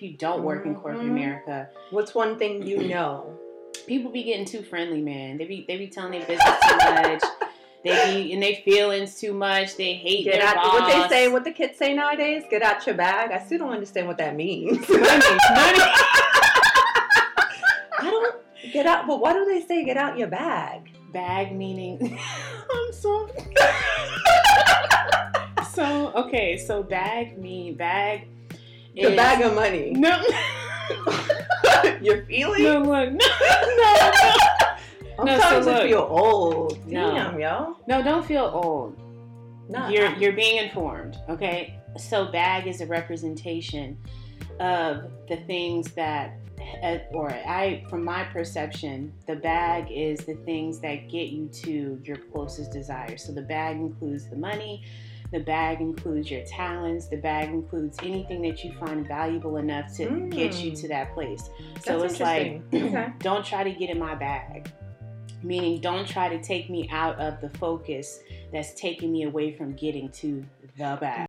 If you don't work in corporate America, what's one thing you know? People be getting too friendly, man. They be telling their business too much. They be in their feelings too much. They hate their boss. What they say, what the kids say nowadays, get out your bag. I still don't understand what that means. I don't get out. But why do they say get out your bag? Bag meaning I'm sorry. So bag. The bag of money. No. Your feelings? No, look. No. I'm starting to feel old. No. Damn, yo. No, don't feel old. No. You're being informed, okay? So bag is a representation of the things that, from my perception, the bag is the things that get you to your closest desire. So the bag includes the money. The bag includes your talents. The bag includes anything that you find valuable enough to get you to that place. So that's it's like, okay. Don't try to get in my bag. Meaning, don't try to take me out of the focus that's taking me away from getting to the bag.